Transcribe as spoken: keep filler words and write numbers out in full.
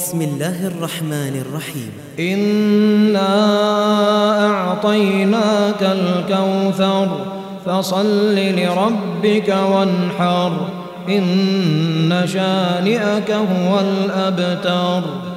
بسم الله الرحمن الرحيم إنا أعطيناك الكوثر فصل لربك وانحر إن شانئك هو الأبتر.